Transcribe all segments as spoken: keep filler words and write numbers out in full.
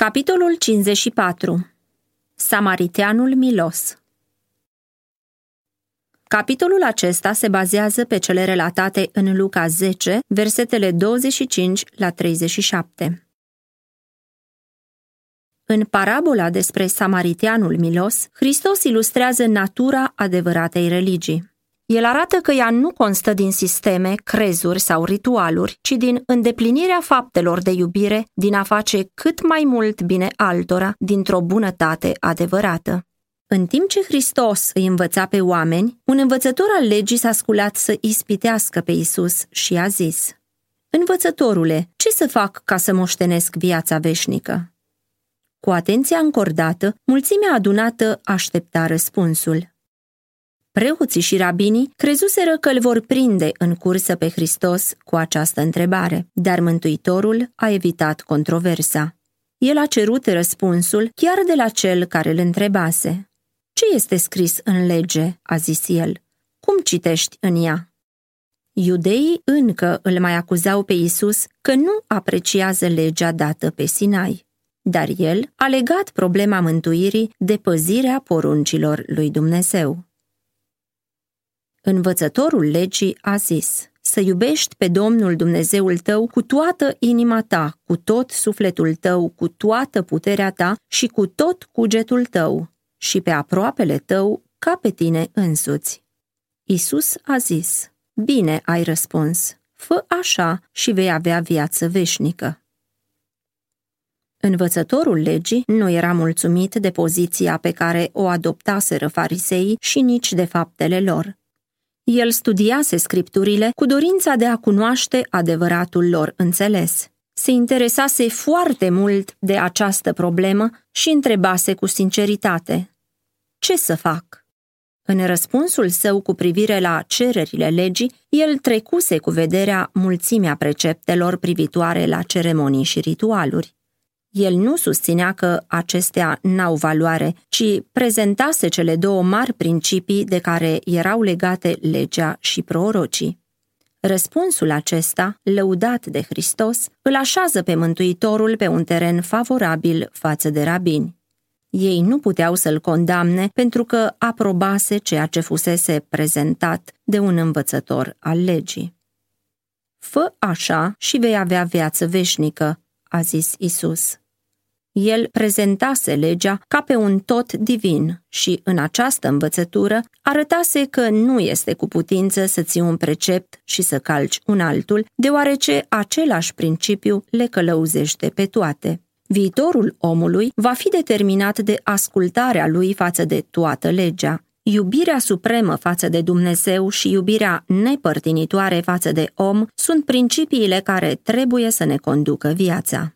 Capitolul cincizeci și patru. Samariteanul milos. Capitolul acesta se bazează pe cele relatate în Luca zece, versetele douăzeci și cinci la treizeci și șapte. În parabola despre Samariteanul milos, Hristos ilustrează natura adevăratei religii. El arată că ea nu constă din sisteme, crezuri sau ritualuri, ci din îndeplinirea faptelor de iubire, din a face cât mai mult bine altora, dintr-o bunătate adevărată. În timp ce Hristos îi învăța pe oameni, un învățător al legii s-a sculat să ispitească pe Isus și a zis: „Învățătorule, ce să fac ca să moștenesc viața veșnică?” Cu atenția încordată, mulțimea adunată aștepta răspunsul. Preoții și rabinii crezuseră că îl vor prinde în cursă pe Hristos cu această întrebare, dar Mântuitorul a evitat controversa. El a cerut răspunsul chiar de la cel care îl întrebase. „Ce este scris în lege?” a zis el. „Cum citești în ea?” Iudeii încă îl mai acuzau pe Isus că nu apreciază legea dată pe Sinai, dar el a legat problema mântuirii de păzirea poruncilor lui Dumnezeu. Învățătorul legii a zis: „Să iubești pe Domnul Dumnezeul tău cu toată inima ta, cu tot sufletul tău, cu toată puterea ta și cu tot cugetul tău, și pe aproapele tău ca pe tine însuți.” Isus a zis: „Bine ai răspuns, fă așa și vei avea viață veșnică.” Învățătorul legii nu era mulțumit de poziția pe care o adoptaseră fariseii și nici de faptele lor. El studiase scripturile cu dorința de a cunoaște adevăratul lor înțeles. Se interesase foarte mult de această problemă și întrebase cu sinceritate: „Ce să fac?” În răspunsul său cu privire la cererile legii, el trecuse cu vederea mulțimea preceptelor privitoare la ceremonii și ritualuri. El nu susținea că acestea n-au valoare, ci prezentase cele două mari principii de care erau legate legea și prorocii. Răspunsul acesta, lăudat de Hristos, îl așează pe Mântuitorul pe un teren favorabil față de rabini. Ei nu puteau să-l condamne pentru că aprobase ceea ce fusese prezentat de un învățător al legii. „Fă așa și vei avea viață veșnică”, a zis Isus. El prezentase legea ca pe un tot divin și, în această învățătură, arătase că nu este cu putință să ții un precept și să calci un altul, deoarece același principiu le călăuzește pe toate. Viitorul omului va fi determinat de ascultarea lui față de toată legea. Iubirea supremă față de Dumnezeu și iubirea nepărtinitoare față de om sunt principiile care trebuie să ne conducă viața.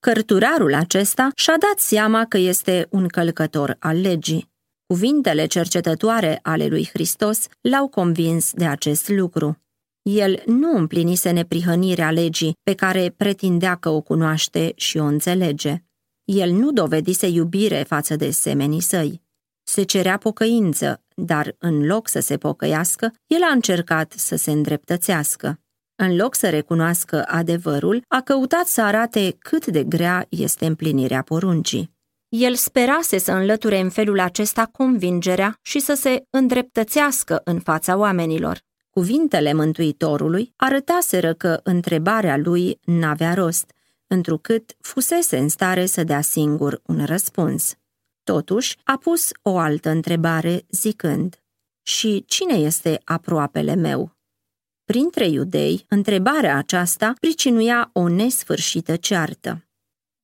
Cărturarul acesta și-a dat seama că este un călcător al legii. Cuvintele cercetătoare ale lui Hristos l-au convins de acest lucru. El nu împlinise neprihănirea legii pe care pretindea că o cunoaște și o înțelege. El nu dovedise iubire față de semenii săi. Se cerea pocăință, dar în loc să se pocăiască, el a încercat să se îndreptățească. În loc să recunoască adevărul, a căutat să arate cât de grea este împlinirea poruncii. El sperase să înlăture în felul acesta convingerea și să se îndreptățească în fața oamenilor. Cuvintele Mântuitorului arătaseră că întrebarea lui n-avea rost, întrucât fusese în stare să dea singur un răspuns. Totuși, a pus o altă întrebare zicând: „Și cine este aproapele meu?” Printre iudei, întrebarea aceasta pricinuia o nesfârșită ceartă.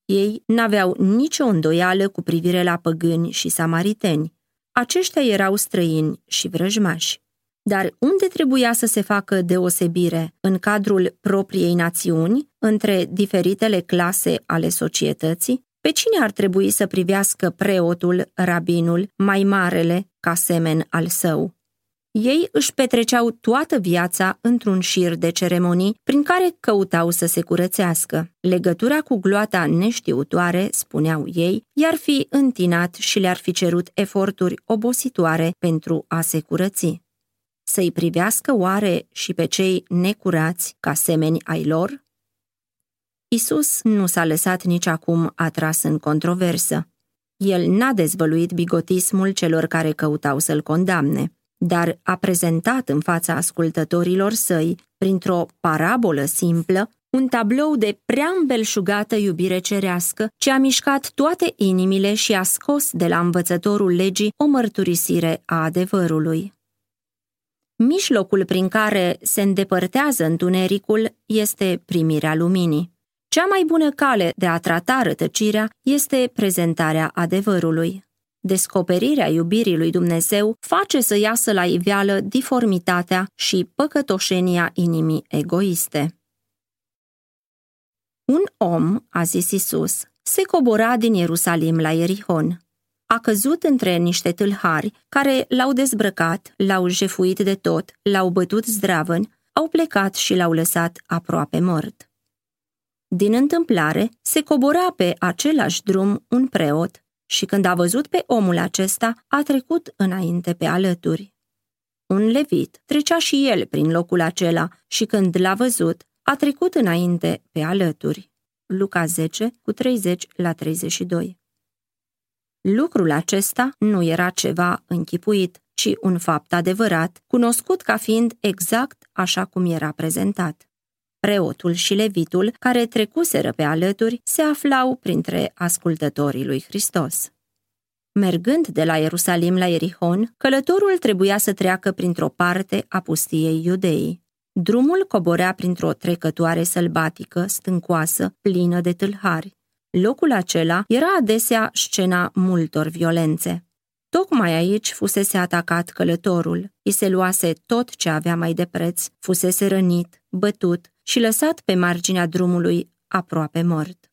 Ei n-aveau nicio îndoială cu privire la păgâni și samariteni. Aceștia erau străini și vrăjmași. Dar unde trebuia să se facă deosebire în cadrul propriei națiuni, între diferitele clase ale societății? Pe cine ar trebui să privească preotul, rabinul, mai marele, ca semen al său? Ei își petreceau toată viața într-un șir de ceremonii prin care căutau să se curățească. Legătura cu gloata neștiutoare, spuneau ei, i-ar fi întinat și le-ar fi cerut eforturi obositoare pentru a se curăți. Să-i privească oare și pe cei necurați ca semeni ai lor? Isus nu s-a lăsat nici acum atras în controversă. El n-a dezvăluit bigotismul celor care căutau să-l condamne, dar a prezentat în fața ascultătorilor săi, printr-o parabolă simplă, un tablou de prea îmbelșugată iubire cerească ce a mișcat toate inimile și a scos de la învățătorul legii o mărturisire a adevărului. Mijlocul prin care se îndepărtează întunericul este primirea luminii. Cea mai bună cale de a trata rătăcirea este prezentarea adevărului. Descoperirea iubirii lui Dumnezeu face să iasă la iveală diformitatea și păcătoșenia inimii egoiste. Un om, a zis Isus, se cobora din Ierusalim la Ierihon. A căzut între niște tâlhari care l-au dezbrăcat, l-au jefuit de tot, l-au bătut zdravăn, au plecat și l-au lăsat aproape mort. Din întâmplare, se cobora pe același drum un preot și când a văzut pe omul acesta, a trecut înainte pe alături. Un levit trecea și el prin locul acela și când l-a văzut, a trecut înainte pe alături. Luca zece, cu treizeci la treizeci și doi. Lucrul acesta nu era ceva închipuit, ci un fapt adevărat, cunoscut ca fiind exact așa cum era prezentat. Preotul și levitul, care trecuseră pe alături, se aflau printre ascultătorii lui Hristos. Mergând de la Ierusalim la Ierihon, călătorul trebuia să treacă printr-o parte a pustiei Iudeii. Drumul coborea printr-o trecătoare sălbatică, stâncoasă, plină de tâlhari. Locul acela era adesea scena multor violențe. Tocmai aici fusese atacat călătorul, i se luase tot ce avea mai de preț, fusese rănit, bătut și lăsat pe marginea drumului aproape mort.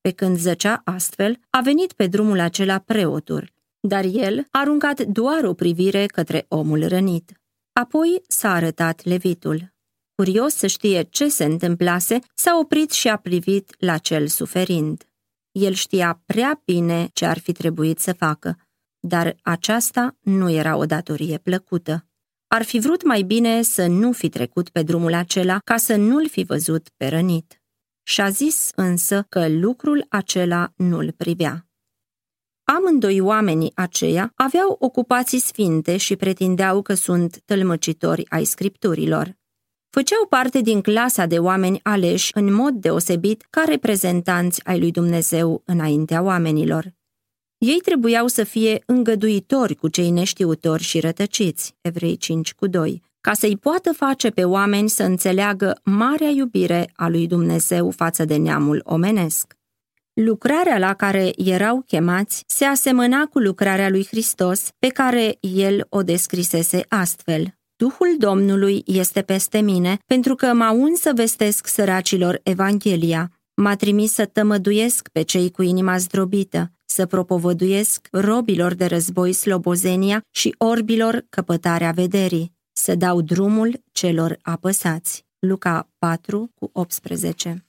Pe când zăcea astfel, a venit pe drumul acela preotul, dar el a aruncat doar o privire către omul rănit. Apoi s-a arătat levitul. Curios să știe ce se întâmplase, s-a oprit și a privit la cel suferind. El știa prea bine ce ar fi trebuit să facă, dar aceasta nu era o datorie plăcută. Ar fi vrut mai bine să nu fi trecut pe drumul acela ca să nu-l fi văzut pe rănit. Și-a zis însă că lucrul acela nu-l privea. Amândoi oamenii aceia aveau ocupații sfinte și pretindeau că sunt tălmăcitori ai scripturilor. Făceau parte din clasa de oameni aleși în mod deosebit ca reprezentanți ai lui Dumnezeu înaintea oamenilor. Ei trebuiau să fie îngăduitori cu cei neștiutori și rătăciți, Evrei cinci cu doi, ca să-i poată face pe oameni să înțeleagă marea iubire a lui Dumnezeu față de neamul omenesc. Lucrarea la care erau chemați se asemăna cu lucrarea lui Hristos, pe care el o descrisese astfel. Duhul Domnului este peste mine, pentru că m-a uns să vestesc săracilor Evanghelia, m-a trimis să tămăduiesc pe cei cu inima zdrobită, să propovăduiesc robilor de război slobozenia și orbilor căpătarea vederii, să dau drumul celor apăsați. Luca patru cu optsprezece.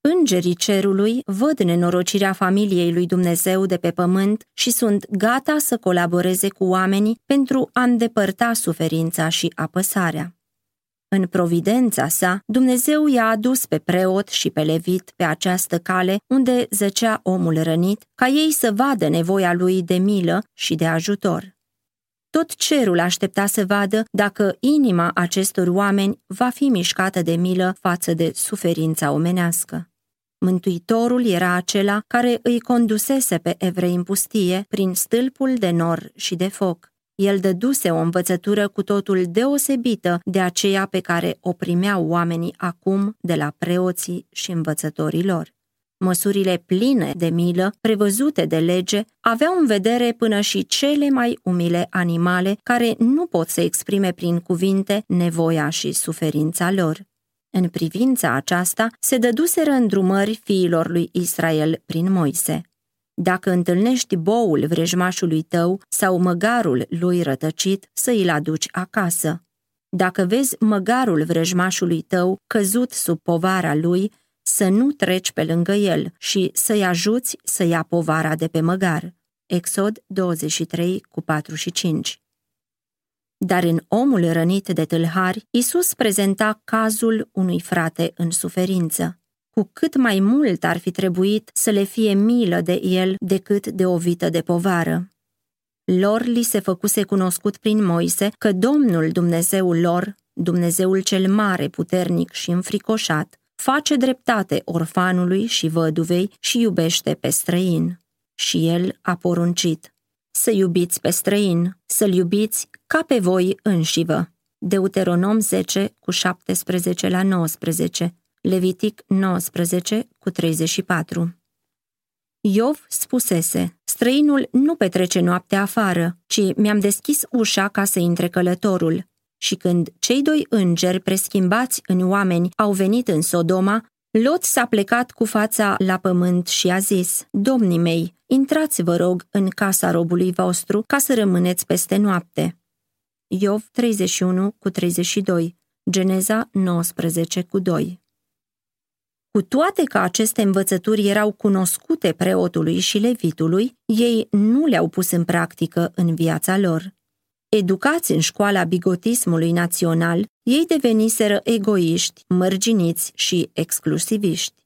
Îngerii cerului văd nenorocirea familiei lui Dumnezeu de pe pământ și sunt gata să colaboreze cu oamenii pentru a îndepărta suferința și apăsarea. În providența sa, Dumnezeu i-a adus pe preot și pe levit pe această cale unde zăcea omul rănit, ca ei să vadă nevoia lui de milă și de ajutor. Tot cerul aștepta să vadă dacă inima acestor oameni va fi mișcată de milă față de suferința omenească. Mântuitorul era acela care îi condusese pe evrei în pustie prin stâlpul de nor și de foc. El dăduse o învățătură cu totul deosebită de aceea pe care o primeau oamenii acum de la preoții și învățătorii lor. Măsurile pline de milă, prevăzute de lege, aveau în vedere până și cele mai umile animale care nu pot să exprime prin cuvinte nevoia și suferința lor. În privința aceasta se dăduseră îndrumări fiilor lui Israel prin Moise. Dacă întâlnești boul vrăjmașului tău sau măgarul lui rătăcit, să îl aduci acasă. Dacă vezi măgarul vrăjmașului tău căzut sub povara lui, să nu treci pe lângă el și să-i ajuți să ia povara de pe măgar. Exod douăzeci și trei, cu patru și cinci. Dar în omul rănit de tâlhari, Isus prezenta cazul unui frate în suferință. Cu cât mai mult ar fi trebuit să le fie milă de el decât de o vită de povară. Lor li se făcuse cunoscut prin Moise că Domnul Dumnezeul lor, Dumnezeul cel mare, puternic și înfricoșat, face dreptate orfanului și văduvei și iubește pe străin. Și el a poruncit: să iubiți pe străin, să-l iubiți ca pe voi înșivă. Deuteronom zece, cu șaptesprezece la nouăsprezece, Levitic nouăsprezece, cu treizeci și patru. Iov spusese: străinul nu petrece noaptea afară, ci mi-am deschis ușa ca să intre călătorul. Și când cei doi îngeri preschimbați în oameni au venit în Sodoma, Lot s-a plecat cu fața la pământ și a zis: domnii mei, intrați vă rog în casa robului vostru ca să rămâneți peste noapte. Iov treizeci și unu, cu treizeci și doi, Geneza nouăsprezece, cu doi. Cu toate că aceste învățături erau cunoscute preotului și levitului, ei nu le-au pus în practică în viața lor. Educați în școala bigotismului național, ei deveniseră egoiști, mărginiți și exclusiviști.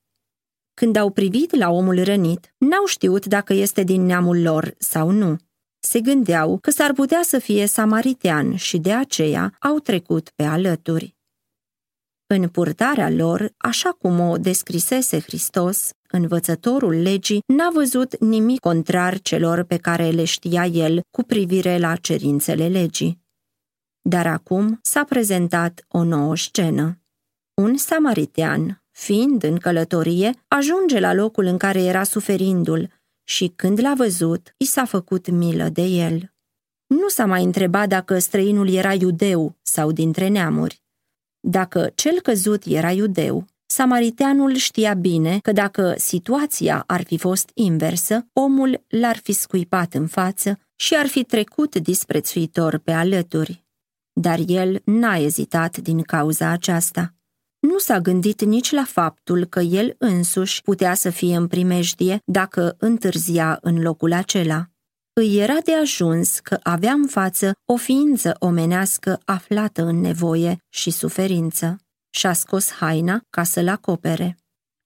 Când au privit la omul rănit, n-au știut dacă este din neamul lor sau nu. Se gândeau că s-ar putea să fie samaritean și de aceea au trecut pe alături. În purtarea lor, așa cum o descrisese Hristos, învățătorul legii n-a văzut nimic contrar celor pe care le știa el cu privire la cerințele legii. Dar acum s-a prezentat o nouă scenă. Un samaritean, fiind în călătorie, ajunge la locul în care era suferindul și, când l-a văzut, i s-a făcut milă de el. Nu s-a mai întrebat dacă străinul era iudeu sau dintre neamuri. Dacă cel căzut era iudeu, samariteanul știa bine că dacă situația ar fi fost inversă, omul l-ar fi scuipat în față și ar fi trecut disprețuitor pe alături. Dar el n-a ezitat din cauza aceasta. Nu s-a gândit nici la faptul că el însuși putea să fie în primejdie dacă întârzia în locul acela. Îi era de ajuns că avea în față o ființă omenească aflată în nevoie și suferință. Și-a scos haina ca să-l acopere.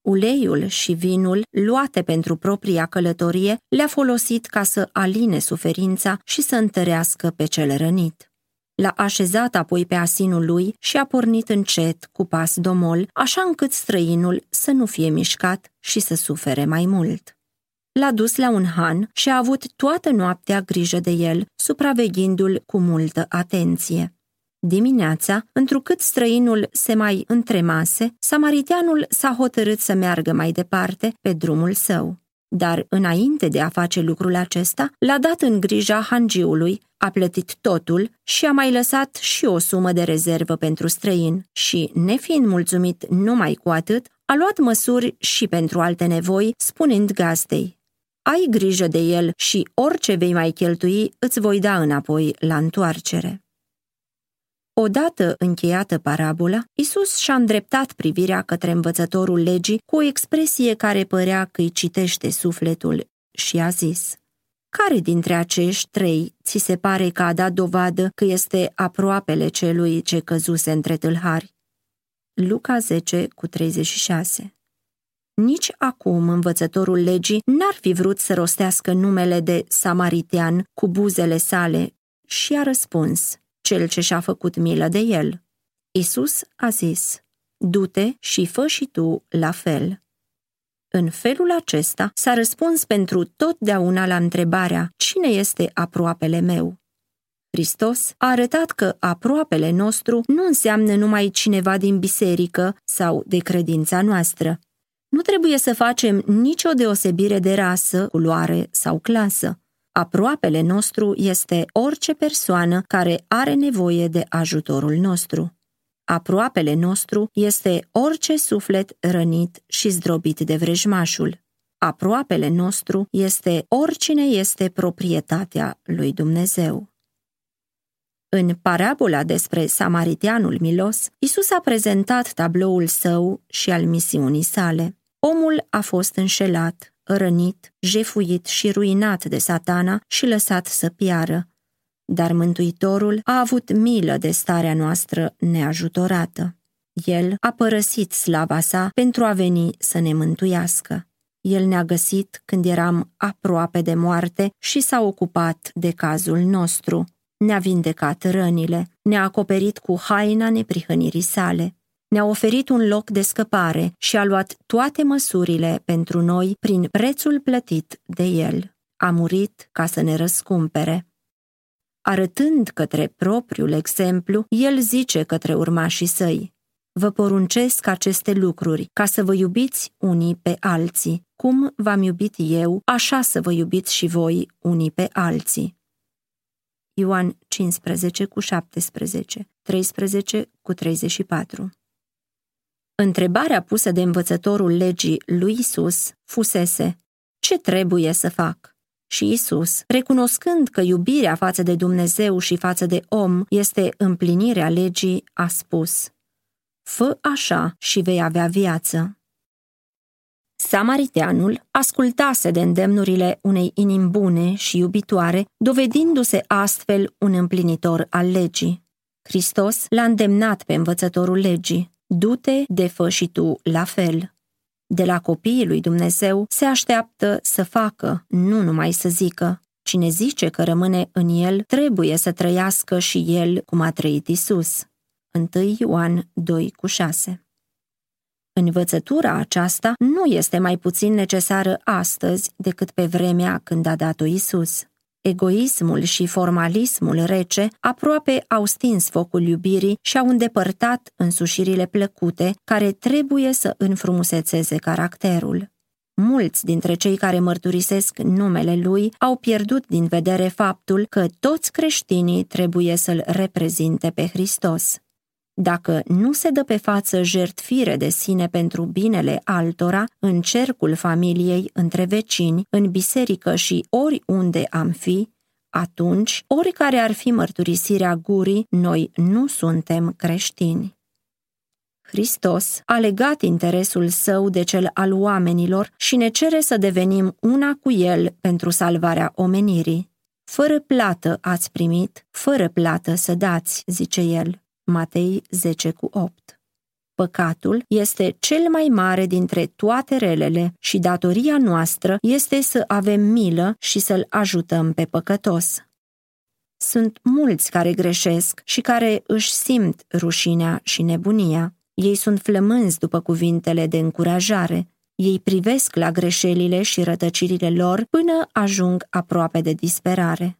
Uleiul și vinul, luate pentru propria călătorie, le-a folosit ca să aline suferința și să întărească pe cel rănit. L-a așezat apoi pe asinul lui și a pornit încet, cu pas domol, așa încât străinul să nu fie mișcat și să sufere mai mult. L-a dus la un han și a avut toată noaptea grijă de el, supraveghindu-l cu multă atenție. Dimineața, întrucât străinul se mai întremase, samariteanul s-a hotărât să meargă mai departe pe drumul său. Dar, înainte de a face lucrul acesta, l-a dat în grija hangiului, a plătit totul și a mai lăsat și o sumă de rezervă pentru străin și, nefiind mulțumit numai cu atât, a luat măsuri și pentru alte nevoi, spunând gazdei: ai grijă de el și orice vei mai cheltui îți voi da înapoi la întoarcere. Odată încheiată parabola, Isus și-a îndreptat privirea către învățătorul legii cu o expresie care părea că îi citește sufletul și a zis: care dintre acești trei ți se pare că a dat dovadă că este aproapele celui ce căzuse între tâlhari? Luca zece, cu treizeci și șase. Nici acum învățătorul legii n-ar fi vrut să rostească numele de samaritean cu buzele sale și a răspuns: cel ce și-a făcut milă de el. Isus a zis: du-te și fă și tu la fel. În felul acesta s-a răspuns pentru totdeauna la întrebarea: cine este aproapele meu? Hristos a arătat că aproapele nostru nu înseamnă numai cineva din biserică sau de credința noastră. Nu trebuie să facem nicio deosebire de rasă, culoare sau clasă. Aproapele nostru este orice persoană care are nevoie de ajutorul nostru. Aproapele nostru este orice suflet rănit și zdrobit de vrăjmașul. Aproapele nostru este oricine este proprietatea lui Dumnezeu. În parabola despre samariteanul milos, Isus a prezentat tabloul său și al misiunii sale. Omul a fost înșelat, rănit, jefuit și ruinat de satana și lăsat să piară. Dar Mântuitorul a avut milă de starea noastră neajutorată. El a părăsit slava sa pentru a veni să ne mântuiască. El ne-a găsit când eram aproape de moarte și s-a ocupat de cazul nostru. Ne-a vindecat rănile, ne-a acoperit cu haina neprihănirii sale, ne-a oferit un loc de scăpare și a luat toate măsurile pentru noi prin prețul plătit de el. A murit ca să ne răscumpere. Arătând către propriul exemplu, el zice către urmașii săi: vă poruncesc aceste lucruri, ca să vă iubiți unii pe alții. Cum v-am iubit eu, așa să vă iubiți și voi unii pe alții. Ioan cincisprezece cu șaptesprezece, treisprezece cu treizeci și patru. Întrebarea pusă de învățătorul legii lui Isus fusese: ce trebuie să fac? Și Isus, recunoscând că iubirea față de Dumnezeu și față de om este împlinirea legii, a spus: fă așa și vei avea viață. Samariteanul ascultase de îndemnurile unei inimi bune și iubitoare, dovedindu-se astfel un împlinitor al legii. Hristos l-a îndemnat pe învățătorul legii: du-te, de fă și tu la fel. De la copiii lui Dumnezeu se așteaptă să facă, nu numai să zică. Cine zice că rămâne în el, trebuie să trăiască și el cum a trăit Isus. întâi Ioan doi cu șase. Învățătura aceasta nu este mai puțin necesară astăzi decât pe vremea când a dat-o Isus. Egoismul și formalismul rece aproape au stins focul iubirii și au îndepărtat însușirile plăcute care trebuie să înfrumusețeze caracterul. Mulți dintre cei care mărturisesc numele lui au pierdut din vedere faptul că toți creștinii trebuie să-l reprezinte pe Hristos. Dacă nu se dă pe față jertfire de sine pentru binele altora, în cercul familiei, între vecini, în biserică și oriunde am fi, atunci, oricare ar fi mărturisirea gurii, noi nu suntem creștini. Hristos a legat interesul său de cel al oamenilor și ne cere să devenim una cu el pentru salvarea omenirii. Fără plată ați primit, fără plată să dați, zice el. Matei zece cu opt. Păcatul este cel mai mare dintre toate relele și datoria noastră este să avem milă și să-l ajutăm pe păcătos. Sunt mulți care greșesc și care își simt rușinea și nebunia. Ei sunt flămânzi după cuvintele de încurajare. Ei privesc la greșelile și rătăcirile lor până ajung aproape de disperare.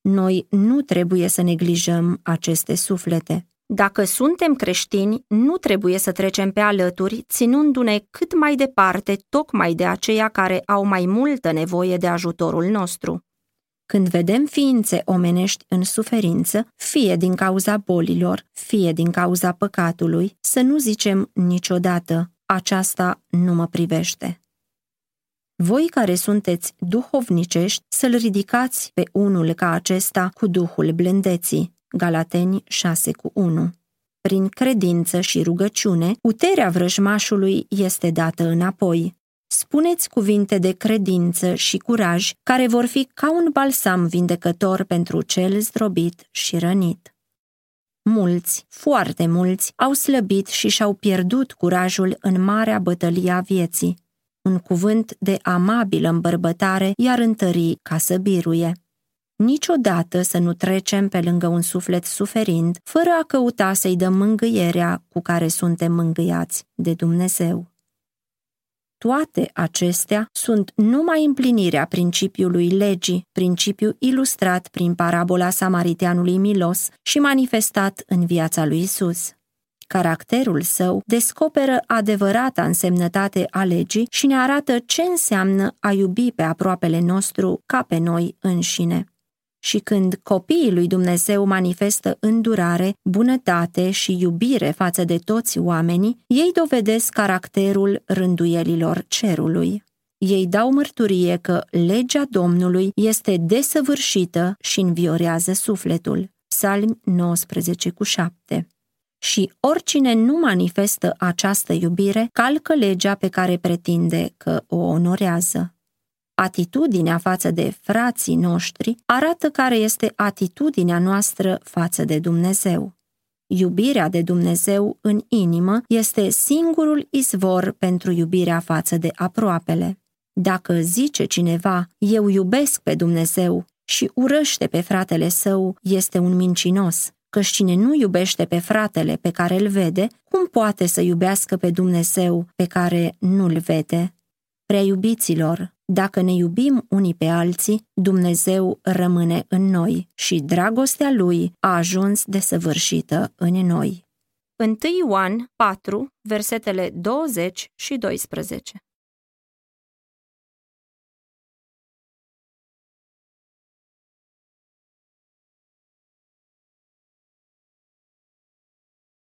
Noi nu trebuie să neglijăm aceste suflete. Dacă suntem creștini, nu trebuie să trecem pe alături, ținându-ne cât mai departe tocmai de aceia care au mai multă nevoie de ajutorul nostru. Când vedem ființe omenești în suferință, fie din cauza bolilor, fie din cauza păcatului, să nu zicem niciodată: aceasta nu mă privește. Voi care sunteți duhovnicești, să-l ridicați pe unul ca acesta cu duhul blândeții. Galateni șase cu unu. Prin credință și rugăciune, puterea vrăjmașului este dată înapoi. Spuneți cuvinte de credință și curaj, care vor fi ca un balsam vindecător pentru cel zdrobit și rănit. Mulți, foarte mulți, au slăbit și și-au pierdut curajul în marea bătălie a vieții. Un cuvânt de amabilă îmbărbătare i-ar întări ca să biruie. Niciodată să nu trecem pe lângă un suflet suferind, fără a căuta să-i dăm mângâierea cu care suntem mângâiați de Dumnezeu. Toate acestea sunt numai împlinirea principiului legii, principiu ilustrat prin parabola Samariteanului milos și manifestat în viața lui Isus. Caracterul său descoperă adevărata însemnătate a legii și ne arată ce înseamnă a iubi pe aproapele nostru ca pe noi înșine. Și când copiii lui Dumnezeu manifestă îndurare, bunătate și iubire față de toți oamenii, ei dovedesc caracterul rânduielilor cerului. Ei dau mărturie că legea Domnului este desăvârșită și înviorează sufletul. Psalmi nouăsprezece cu șapte. Și oricine nu manifestă această iubire, calcă legea pe care pretinde că o onorează. Atitudinea față de frații noștri arată care este atitudinea noastră față de Dumnezeu. Iubirea de Dumnezeu în inimă este singurul izvor pentru iubirea față de aproapele. Dacă zice cineva, eu iubesc pe Dumnezeu și urăște pe fratele său, este un mincinos, căci cine nu iubește pe fratele pe care îl vede, cum poate să iubească pe Dumnezeu pe care nu-l vede? Prea iubiților, dacă ne iubim unii pe alții, Dumnezeu rămâne în noi și dragostea Lui a ajuns desăvârșită în noi. întâi Ioan patru, versetele douăzeci și doisprezece.